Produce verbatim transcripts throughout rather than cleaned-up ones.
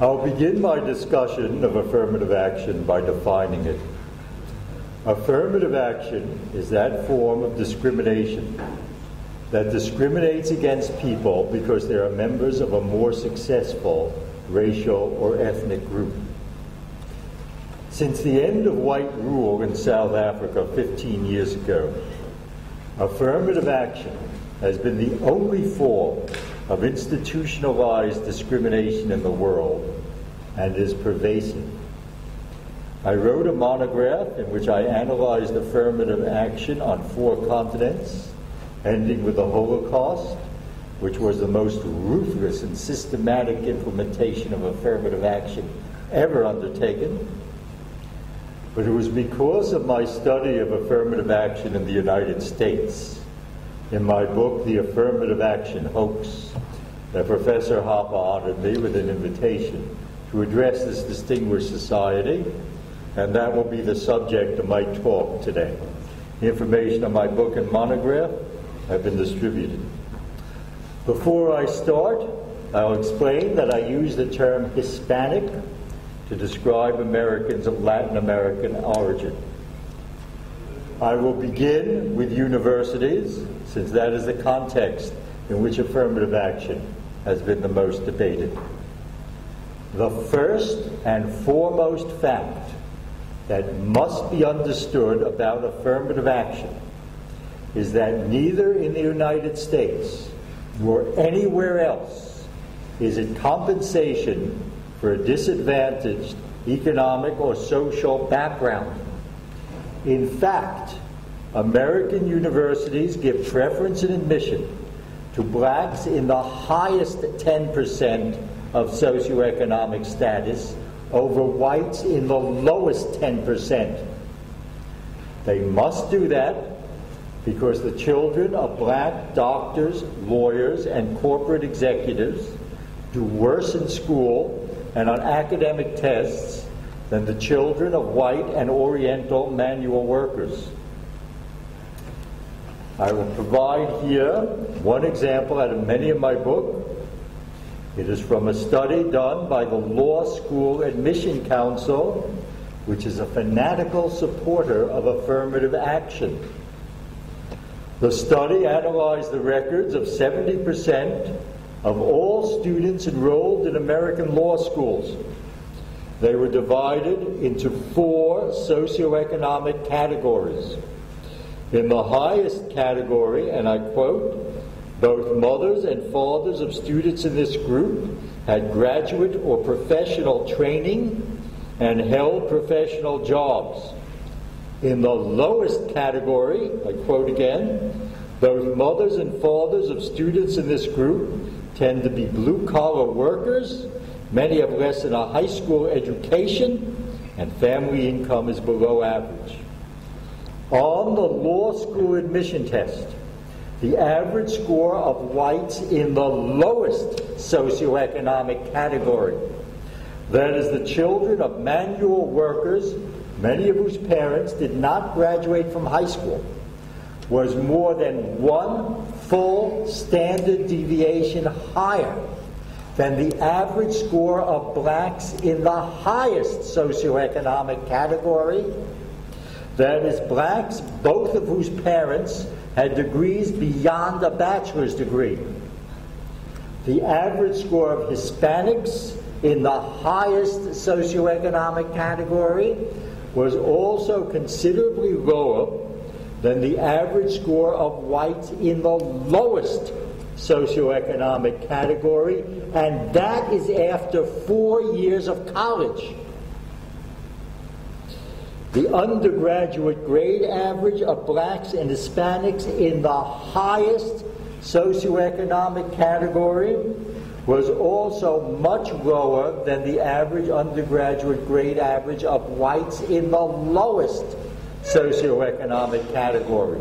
I'll begin my discussion of affirmative action by defining it. Affirmative action is that form of discrimination that discriminates against people because they are members of a more successful racial or ethnic group. Since the end of white rule in South Africa fifteen years ago, affirmative action has been the only form of institutionalized discrimination in the world and is pervasive. I wrote a monograph in which I analyzed affirmative action on four continents, ending with the Holocaust, which was the most ruthless and systematic implementation of affirmative action ever undertaken. But it was because of my study of affirmative action in the United States, in my book, The Affirmative Action Hoax, that Professor Hoppe honored me with an invitation to address this distinguished society, and that will be the subject of my talk today. The information on my book and monograph have been distributed. Before I start, I'll explain that I use the term Hispanic to describe Americans of Latin American origin. I will begin with universities, since that is the context in which affirmative action has been the most debated. The first and foremost fact that must be understood about affirmative action is that neither in the United States nor anywhere else is it compensation for a disadvantaged economic or social background. In fact, American universities give preference in admission to blacks in the highest ten percent of socioeconomic status over whites in the lowest ten percent. They must do that because the children of black doctors, lawyers, and corporate executives do worse in school and on academic tests than the children of white and oriental manual workers. I will provide here one example out of many in my book. It is from a study done by the Law School Admission Council, which is a fanatical supporter of affirmative action. The study analyzed the records of seventy percent of all students enrolled in American law schools. They were divided into four socioeconomic categories. In the highest category, and I quote, both mothers and fathers of students in this group had graduate or professional training and held professional jobs. In the lowest category, I quote again, both mothers and fathers of students in this group tend to be blue-collar workers. Many have less than a high school education, and family income is below average. On the law school admission test, the average score of whites in the lowest socioeconomic category, that is the children of manual workers, many of whose parents did not graduate from high school, was more than one full standard deviation higher than the average score of blacks in the highest socioeconomic category, that is, blacks, both of whose parents had degrees beyond a bachelor's degree. The average score of Hispanics in the highest socioeconomic category was also considerably lower than the average score of whites in the lowest socioeconomic category, and that is after four years of college. The undergraduate grade average of blacks and Hispanics in the highest socioeconomic category was also much lower than the average undergraduate grade average of whites in the lowest socioeconomic category.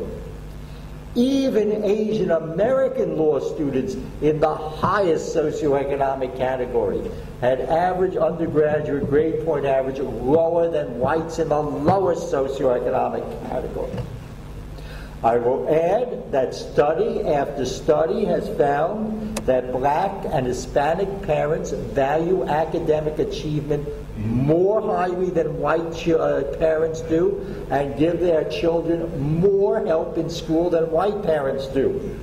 Even Asian American law students in the highest socioeconomic category had average undergraduate grade point average lower than whites in the lowest socioeconomic category. I will add that study after study has found that black and Hispanic parents value academic achievement more highly than white ch uh, parents do, and give their children more help in school than white parents do.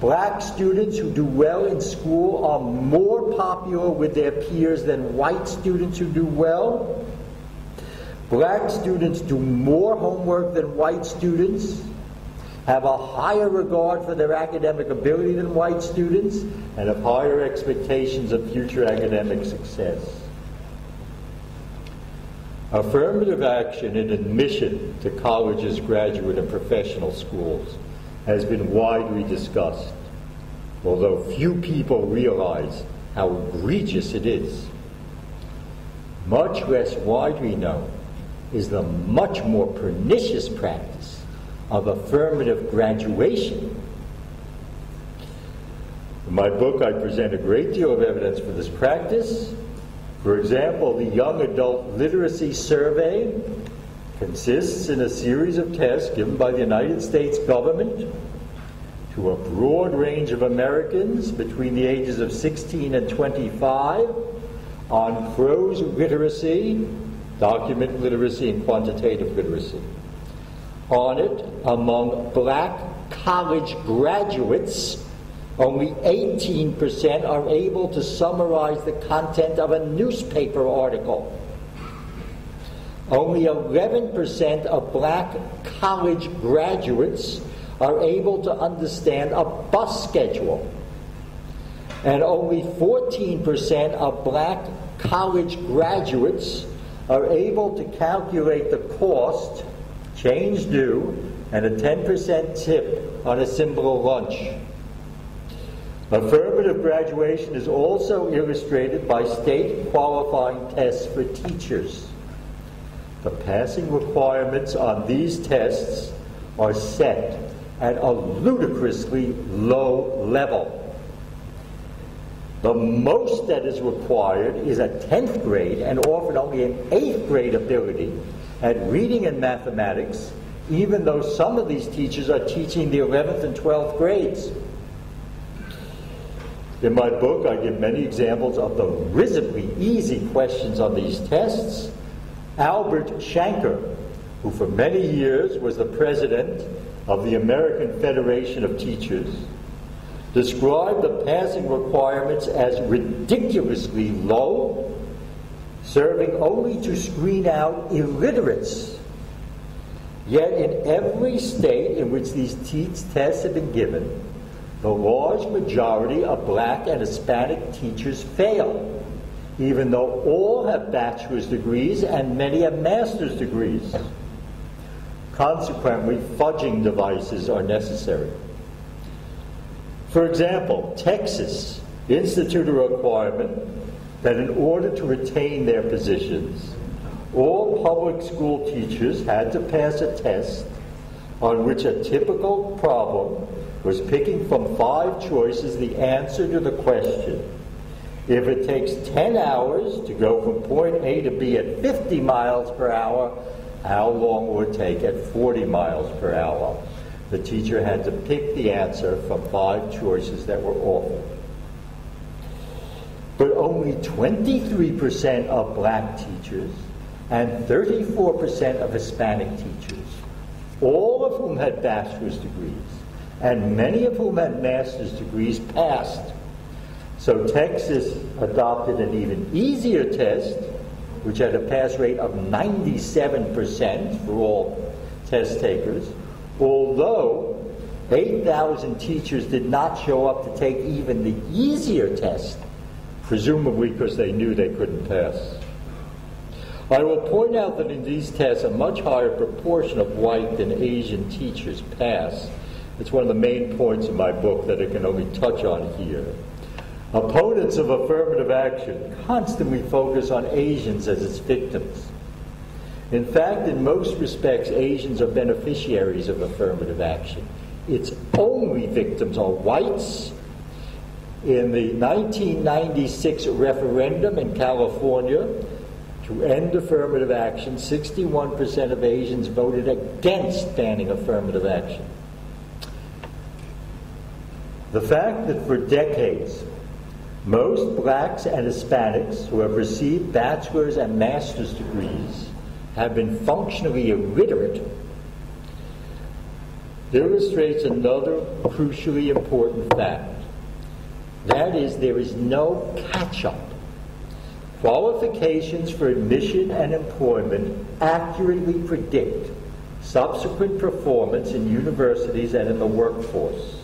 Black students who do well in school are more popular with their peers than white students who do well. Black students do more homework than white students, have a higher regard for their academic ability than white students, and have higher expectations of future academic success. Affirmative action in admission to colleges, graduate, and professional schools has been widely discussed, although few people realize how egregious it is. Much less widely known is the much more pernicious practice of affirmative graduation. In my book, I present a great deal of evidence for this practice. For example, the Young Adult Literacy Survey consists in a series of tests given by the United States government to a broad range of Americans between the ages of sixteen and twenty-five on prose literacy, document literacy, and quantitative literacy. On it, among black college graduates, only eighteen percent are able to summarize the content of a newspaper article. Only eleven percent of black college graduates are able to understand a bus schedule. And only fourteen percent of black college graduates are able to calculate the cost, change due, and a ten percent tip on a simple lunch. Affirmative graduation is also illustrated by state qualifying tests for teachers. The passing requirements on these tests are set at a ludicrously low level. The most that is required is a tenth grade, and often only an eighth grade ability at reading and mathematics, even though some of these teachers are teaching the eleventh and twelfth grades. In my book, I give many examples of the risibly easy questions on these tests. Albert Shanker, who for many years was the president of the American Federation of Teachers, described the passing requirements as ridiculously low, serving only to screen out illiterates. Yet in every state in which these tests have been given, the large majority of black and Hispanic teachers fail, even though all have bachelor's degrees and many have master's degrees. Consequently, fudging devices are necessary. For example, Texas instituted a requirement that in order to retain their positions, all public school teachers had to pass a test on which a typical problem was picking from five choices the answer to the question, if it takes ten hours to go from point A to B at fifty miles per hour, how long will it take at forty miles per hour? The teacher had to pick the answer from five choices that were offered. But only twenty-three percent of black teachers and thirty-four percent of Hispanic teachers, all of whom had bachelor's degrees and many of whom had master's degrees, passed. So Texas adopted an even easier test, which had a pass rate of ninety-seven percent for all test takers, although eight thousand teachers did not show up to take even the easier test, presumably because they knew they couldn't pass. I will point out that in these tests, a much higher proportion of white than Asian teachers pass. It's one of the main points in my book that I can only touch on here. Opponents of affirmative action constantly focus on Asians as its victims. In fact, in most respects, Asians are beneficiaries of affirmative action. Its only victims are whites. In the nineteen ninety-six referendum in California to end affirmative action, sixty-one percent of Asians voted against banning affirmative action. The fact that for decades, most blacks and Hispanics who have received bachelor's and master's degrees have been functionally illiterate illustrates another crucially important fact. That is, there is no catch-up. Qualifications for admission and employment accurately predict subsequent performance in universities and in the workforce.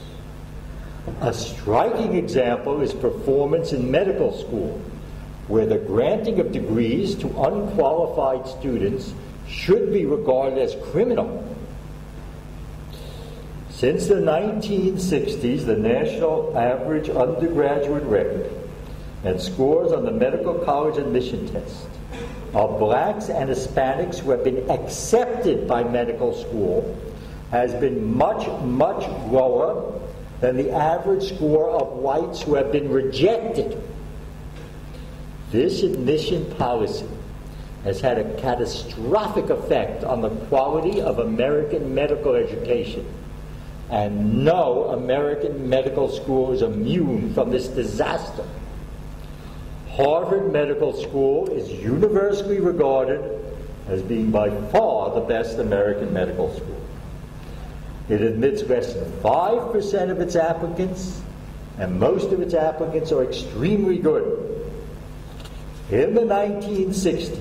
A striking example is performance in medical school, where the granting of degrees to unqualified students should be regarded as criminal. Since the nineteen sixties, the national average undergraduate record and scores on the medical college admission test of blacks and Hispanics who have been accepted by medical school has been much, much lower than the average score of whites who have been rejected. This admission policy has had a catastrophic effect on the quality of American medical education. And no American medical school is immune from this disaster. Harvard Medical School is universally regarded as being by far the best American medical school. It admits less than five percent of its applicants, and most of its applicants are extremely good. In the nineteen sixties,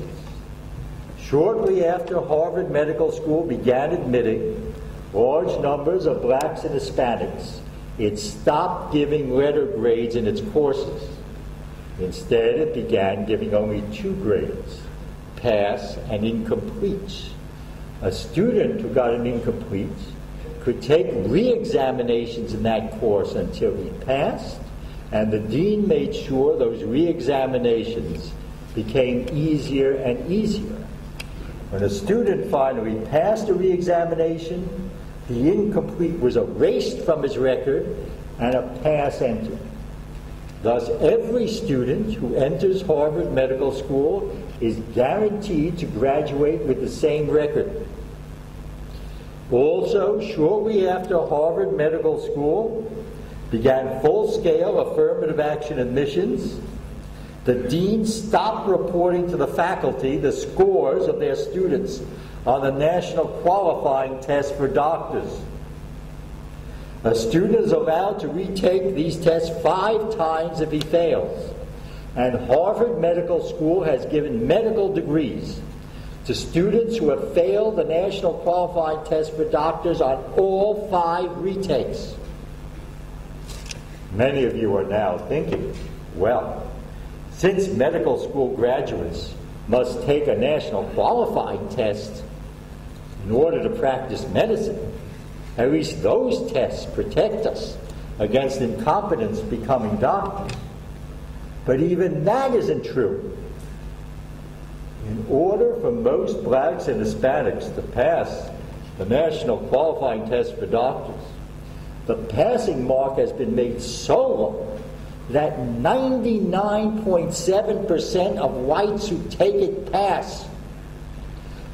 shortly after Harvard Medical School began admitting large numbers of blacks and Hispanics, it stopped giving letter grades in its courses. Instead, it began giving only two grades, pass and incomplete. A student who got an incomplete could take re-examinations in that course until he passed, and the dean made sure those re-examinations became easier and easier. When a student finally passed a re-examination, the incomplete was erased from his record and a pass entered. Thus, every student who enters Harvard Medical School is guaranteed to graduate with the same record. Also, shortly after Harvard Medical School began full-scale affirmative action admissions, the dean stopped reporting to the faculty the scores of their students on the National Qualifying Test for Doctors. A student is allowed to retake these tests five times if he fails, and Harvard Medical School has given medical degrees to students who have failed the National Qualifying Test for Doctors on all five retakes. Many of you are now thinking, well, since medical school graduates must take a national qualifying test in order to practice medicine, at least those tests protect us against incompetence becoming doctors. But even that isn't true. In order for most blacks and Hispanics to pass the national qualifying test for doctors, the passing mark has been made so low that ninety-nine point seven percent of whites who take it pass.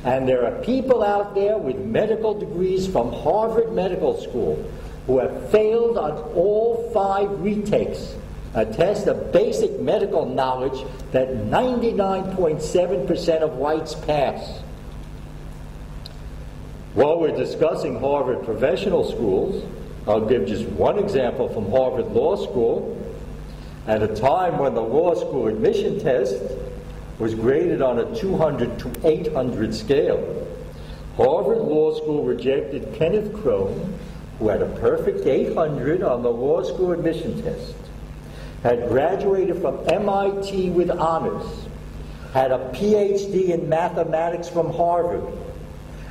And there are people out there with medical degrees from Harvard Medical School who have failed on all five retakes, a test of basic medical knowledge that ninety-nine point seven percent of whites pass. While we're discussing Harvard professional schools, I'll give just one example from Harvard Law School. At a time when the law school admission test was graded on a two hundred to eight hundred scale, Harvard Law School rejected Kenneth Krohn, who had a perfect eight hundred on the law school admission test, had graduated from M I T with honors, had a P H D in mathematics from Harvard,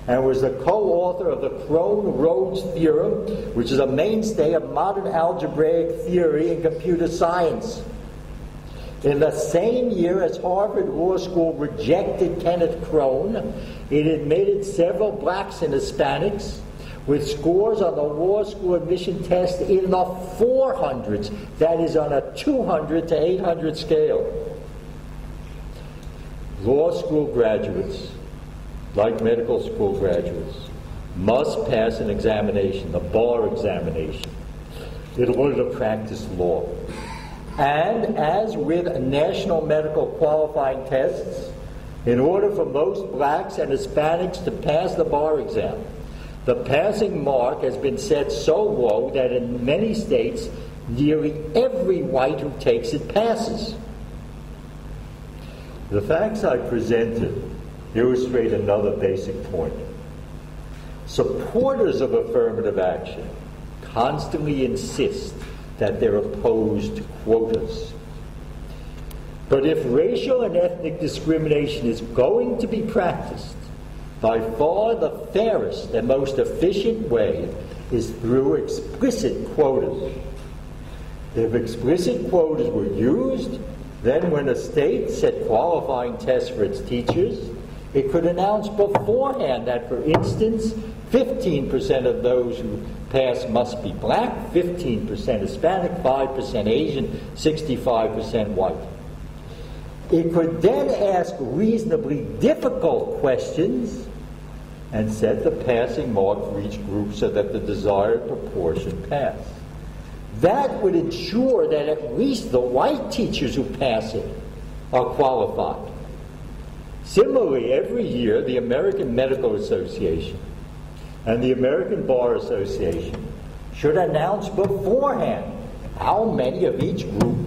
and was the co-author of the Krohn-Rhodes theorem, which is a mainstay of modern algebraic theory in computer science. In the same year as Harvard Law School rejected Kenneth Krohn, it admitted several blacks and Hispanics with scores on the law school admission test in the four hundreds, that is on a two hundred to eight hundred scale. Law school graduates, like medical school graduates, must pass an examination, the bar examination. in order to practice law. And as with national medical qualifying tests, in order for most blacks and Hispanics to pass the bar exam, the passing mark has been set so low that in many states, nearly every white who takes it passes. The facts I presented illustrate another basic point. Supporters of affirmative action constantly insist that they're opposed to quotas. But if racial and ethnic discrimination is going to be practiced, by far the fairest and most efficient way is through explicit quotas. If explicit quotas were used, then when a state set qualifying tests for its teachers, it could announce beforehand that, for instance, fifteen percent of those who pass must be black, fifteen percent Hispanic, five percent Asian, sixty-five percent white. It could then ask reasonably difficult questions and set the passing mark for each group so that the desired proportion pass. That would ensure that at least the white teachers who pass it are qualified. Similarly, every year, the American Medical Association and the American Bar Association should announce beforehand how many of each group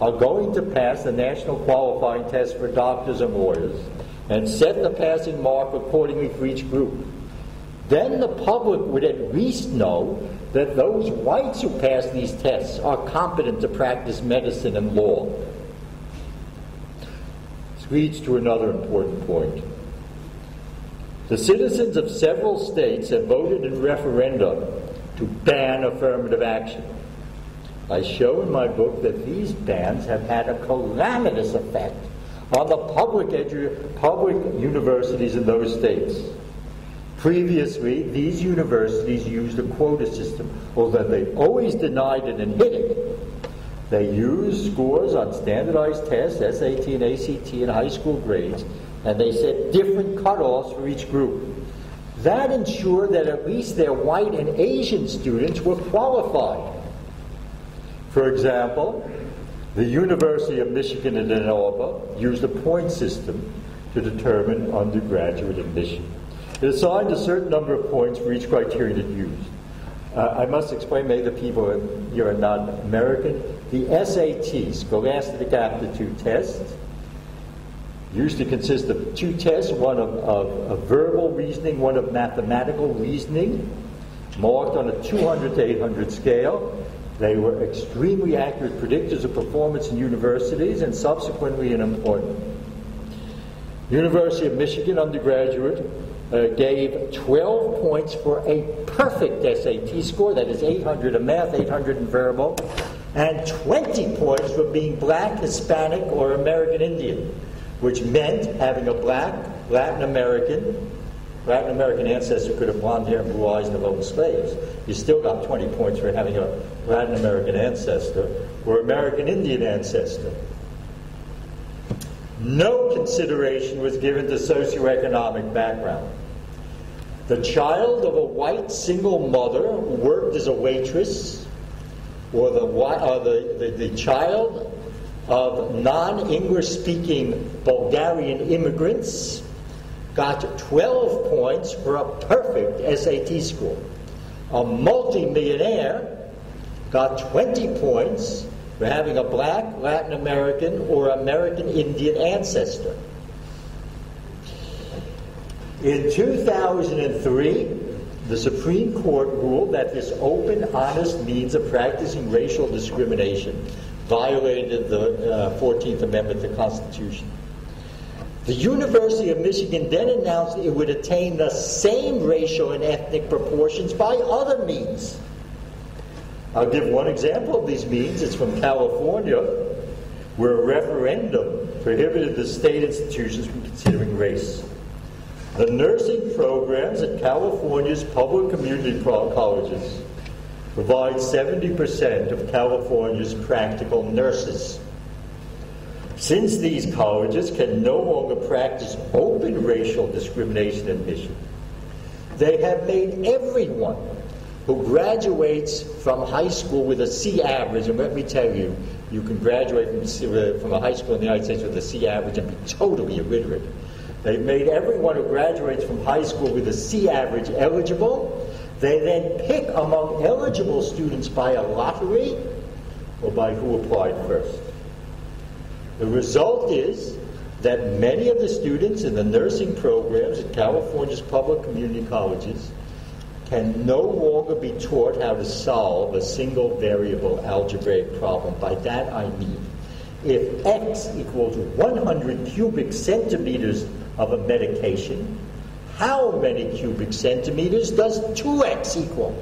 are going to pass the national qualifying test for doctors and lawyers and set the passing mark accordingly for each group. Then the public would at least know that those whites who pass these tests are competent to practice medicine and law. This leads to another important point. The citizens of several states have voted in referenda to ban affirmative action. I show in my book that these bans have had a calamitous effect on the public, edu- public universities in those states. Previously, these universities used a quota system, although they always denied it and hid it. They used scores on standardized tests, S A T and A C T, and high school grades, and they set different cutoffs for each group. That ensured that at least their white and Asian students were qualified. For example, the University of Michigan in Ann Arbor used a point system to determine undergraduate admission. It assigned a certain number of points for each criterion it used. Uh, I must explain, maybe the people here are not American. The S A T, Scholastic Aptitude Test, used to consist of two tests, one of, of, of verbal reasoning, one of mathematical reasoning, marked on a two hundred to eight hundred scale. They were extremely accurate predictors of performance in universities and subsequently in employment. University of Michigan undergraduate Uh, gave twelve points for a perfect S A T score, that is eight hundred in math, eight hundred in verbal, and twenty points for being black, Hispanic, or American Indian, which meant having a black, Latin American, Latin American ancestor could have blonde hair and blue eyes and have owned slaves. You still got twenty points for having a Latin American ancestor or American Indian ancestor. No consideration was given to socioeconomic background. The child of a white single mother who worked as a waitress, or the, or the, the, the child of non-English speaking Bulgarian immigrants, got twelve points for a perfect S A T score. A multimillionaire got twenty points for having a black, Latin American, or American Indian ancestor. In two thousand three, the Supreme Court ruled that this open, honest means of practicing racial discrimination violated the uh, fourteenth Amendment to the Constitution. The University of Michigan then announced it would attain the same racial and ethnic proportions by other means. I'll give one example of these means. It's from California, where a referendum prohibited the state institutions from considering race. The nursing programs at California's public community colleges provide seventy percent of California's practical nurses. Since these colleges can no longer practice open racial discrimination admission, they have made everyone who graduates from high school with a C average, and let me tell you, you can graduate from, from a high school in the United States with a C average and be totally illiterate. They made everyone who graduates from high school with a C average eligible. They then pick among eligible students by a lottery or by who applied first. The result is that many of the students in the nursing programs at California's public community colleges can no longer be taught how to solve a single variable algebraic problem. By that I mean, if X equals one hundred cubic centimeters of a medication, how many cubic centimeters does two X equal?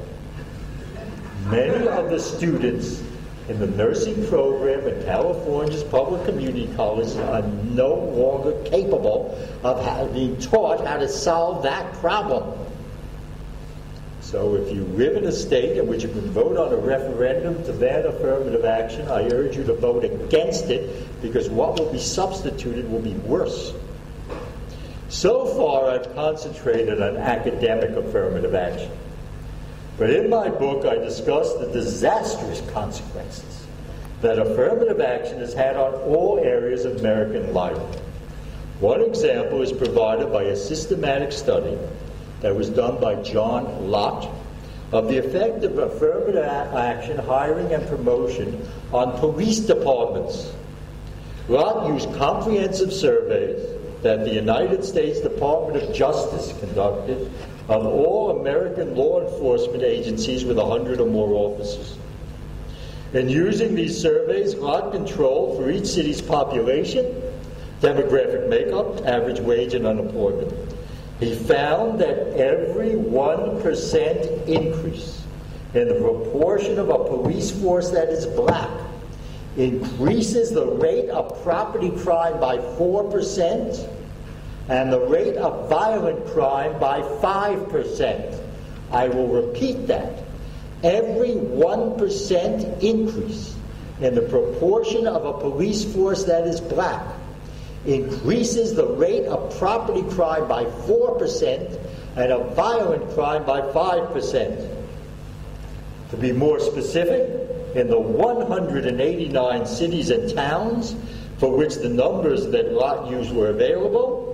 Many of the students in the nursing program at California's public community colleges are no longer capable of being taught how to solve that problem. So if you live in a state in which you can vote on a referendum to ban affirmative action, I urge you to vote against it, because what will be substituted will be worse. So far, I've concentrated on academic affirmative action. But in my book, I discuss the disastrous consequences that affirmative action has had on all areas of American life. One example is provided by a systematic study that was done by John Lott of the effect of affirmative action, hiring, and promotion on police departments. Lott used comprehensive surveys that the United States Department of Justice conducted of all American law enforcement agencies with one hundred or more officers. In using these surveys, Lott controlled for each city's population, demographic makeup, average wage, and unemployment. He found that every one percent increase in the proportion of a police force that is black increases the rate of property crime by four percent and the rate of violent crime by five percent. I will repeat that. Every one percent increase in the proportion of a police force that is black increases the rate of property crime by four percent and of violent crime by five percent. To be more specific, in the one hundred eighty-nine cities and towns for which the numbers that Lott used were available,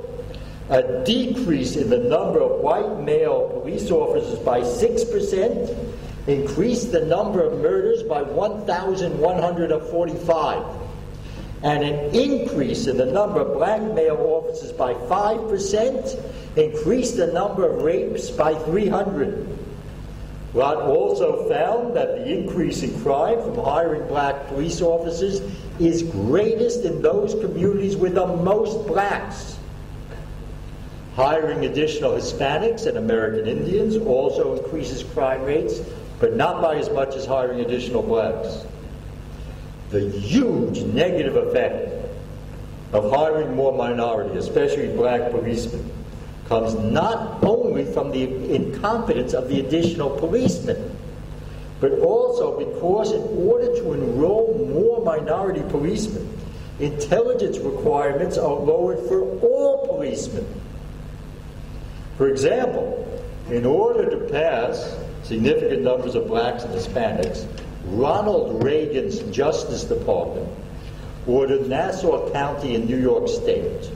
a decrease in the number of white male police officers by six percent increased the number of murders by one thousand one hundred forty-five. And an increase in the number of black male officers by five percent increased the number of rapes by three hundred. Lott also found that the increase in crime from hiring black police officers is greatest in those communities with the most blacks. Hiring additional Hispanics and American Indians also increases crime rates, but not by as much as hiring additional blacks. The huge negative effect of hiring more minority, especially black policemen, comes not only from the incompetence of the additional policemen, but also because in order to enroll more minority policemen, intelligence requirements are lowered for all policemen. For example, in order to pass significant numbers of blacks and Hispanics, Ronald Reagan's Justice Department ordered Nassau County in New York State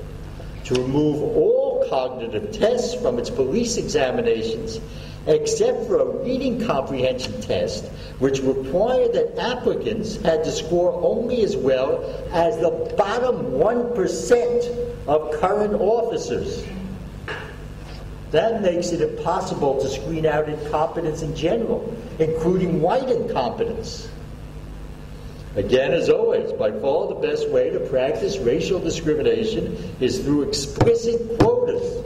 to remove all cognitive tests from its police examinations except for a reading comprehension test, which required that applicants had to score only as well as the bottom one percent of current officers. That makes it impossible to screen out incompetence in general, including white incompetence. Again, as always, by far the best way to practice racial discrimination is through explicit quotas,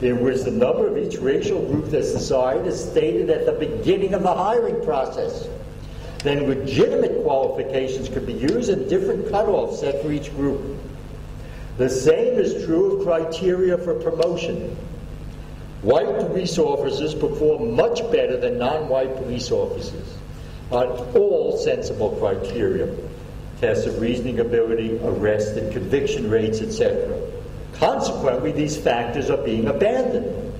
in which the number of each racial group that's assigned is stated at the beginning of the hiring process. Then legitimate qualifications could be used and different cutoffs set for each group. The same is true of criteria for promotion. White police officers perform much better than non-white police officers on all sensible criteria, tests of reasoning ability, arrest and conviction rates, et cetera. Consequently, these factors are being abandoned.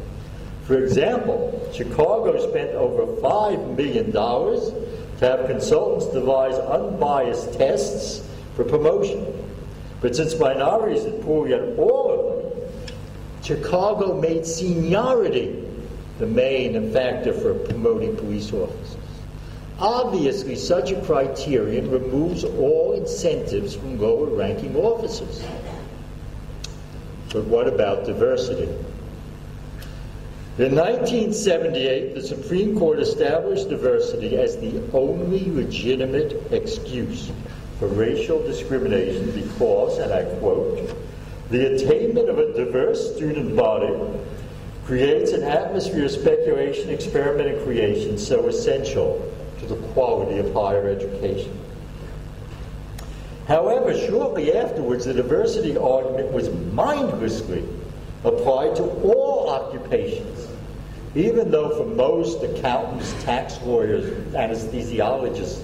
For example, Chicago spent over five million dollars to have consultants devise unbiased tests for promotion. But since minorities had poorly on all of them, Chicago made seniority the main factor for promoting police officers. Obviously, such a criterion removes all incentives from lower-ranking officers. But what about diversity? In nineteen seventy-eight, the Supreme Court established diversity as the only legitimate excuse for racial discrimination because, and I quote, "the attainment of a diverse student body creates an atmosphere of speculation, experiment, and creation so essential to the quality of higher education." However, shortly afterwards, the diversity argument was mindlessly applied to all occupations, even though for most accountants, tax lawyers, anesthesiologists,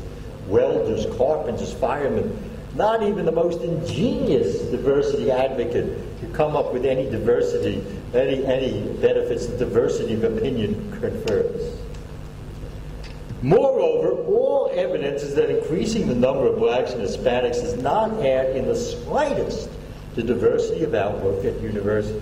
welders, carpenters, firemen, not even the most ingenious diversity advocate could come up with any diversity, any, any benefits that diversity of opinion confers. Moreover, all evidence is that increasing the number of blacks and Hispanics does not add in the slightest to diversity of outlook at universities.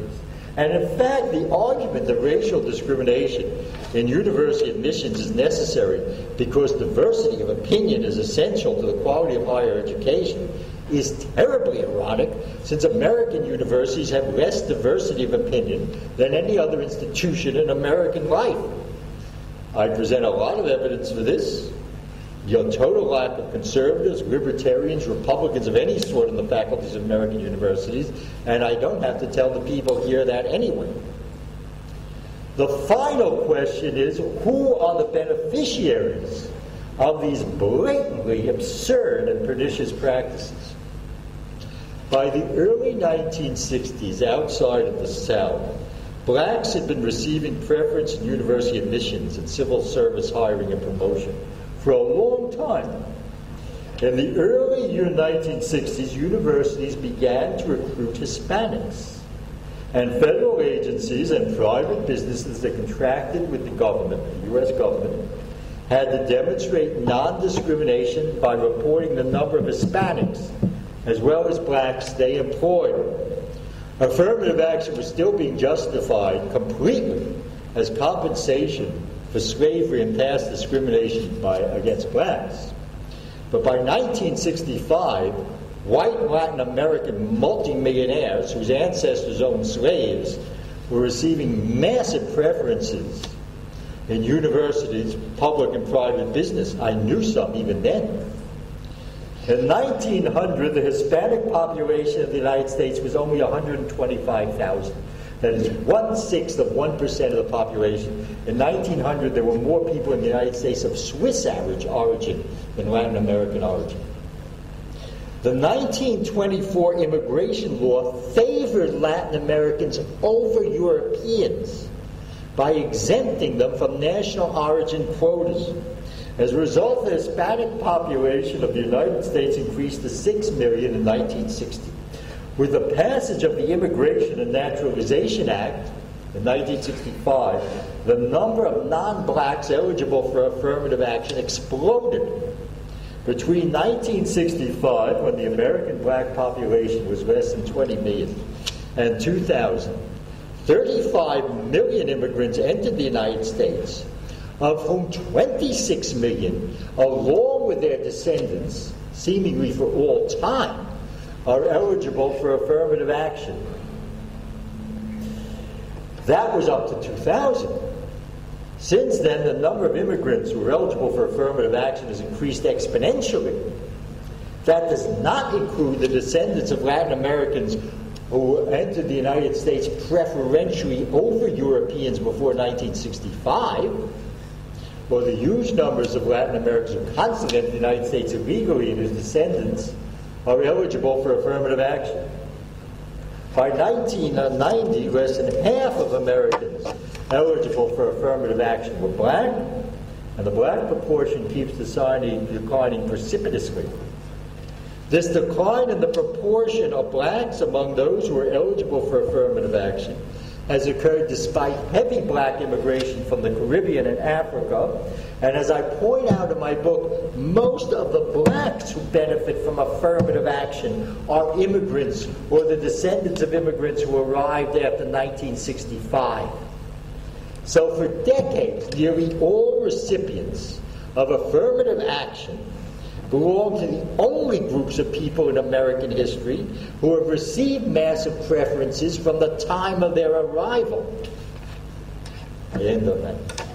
And in fact, the argument that racial discrimination in university admissions is necessary because diversity of opinion is essential to the quality of higher education is terribly ironic, since American universities have less diversity of opinion than any other institution in American life. I present a lot of evidence for this. The total lack of conservatives, libertarians, Republicans of any sort in the faculties of American universities, and I don't have to tell the people here that anyway. The final question is, who are the beneficiaries of these blatantly absurd and pernicious practices? By the early nineteen sixties, outside of the South, blacks had been receiving preference in university admissions and civil service hiring and promotion for a long time. In the early year nineteen sixties, universities began to recruit Hispanics, and federal agencies and private businesses that contracted with the government, the U S government, had to demonstrate non-discrimination by reporting the number of Hispanics as well as blacks they employed. Affirmative action was still being justified completely as compensation for slavery and past discrimination by, against blacks. But by nineteen sixty-five, white Latin American multimillionaires whose ancestors owned slaves were receiving massive preferences in universities, public and private business. I knew some even then. In nineteen hundred, the Hispanic population of the United States was only one hundred twenty-five thousand. That is one-sixth of one percent of the population. In nineteen hundred, there were more people in the United States of Swiss origin than Latin American origin. The nineteen twenty-four immigration law favored Latin Americans over Europeans by exempting them from national origin quotas. As a result, the Hispanic population of the United States increased to six million in nineteen sixty. With the passage of the Immigration and Naturalization Act in nineteen sixty-five, the number of non-blacks eligible for affirmative action exploded. Between nineteen sixty-five, when the American black population was less than twenty million, and two thousand, thirty-five million immigrants entered the United States, of whom twenty-six million, along with their descendants, seemingly for all time, are eligible for affirmative action. That was up to two thousand. Since then, the number of immigrants who are eligible for affirmative action has increased exponentially. That does not include the descendants of Latin Americans who entered the United States preferentially over Europeans before nineteen sixty-five, or the huge numbers of Latin Americans who constantly entered the United States illegally and whose descendants are eligible for affirmative action. By nineteen ninety, less than half of Americans eligible for affirmative action were black, and the black proportion keeps declining precipitously. This decline in the proportion of blacks among those who are eligible for affirmative action has occurred despite heavy black immigration from the Caribbean and Africa. And as I point out in my book, most of the blacks who benefit from affirmative action are immigrants or the descendants of immigrants who arrived after nineteen sixty-five. So for decades, nearly all recipients of affirmative action belong to the only groups of people in American history who have received massive preferences from the time of their arrival. I end on that.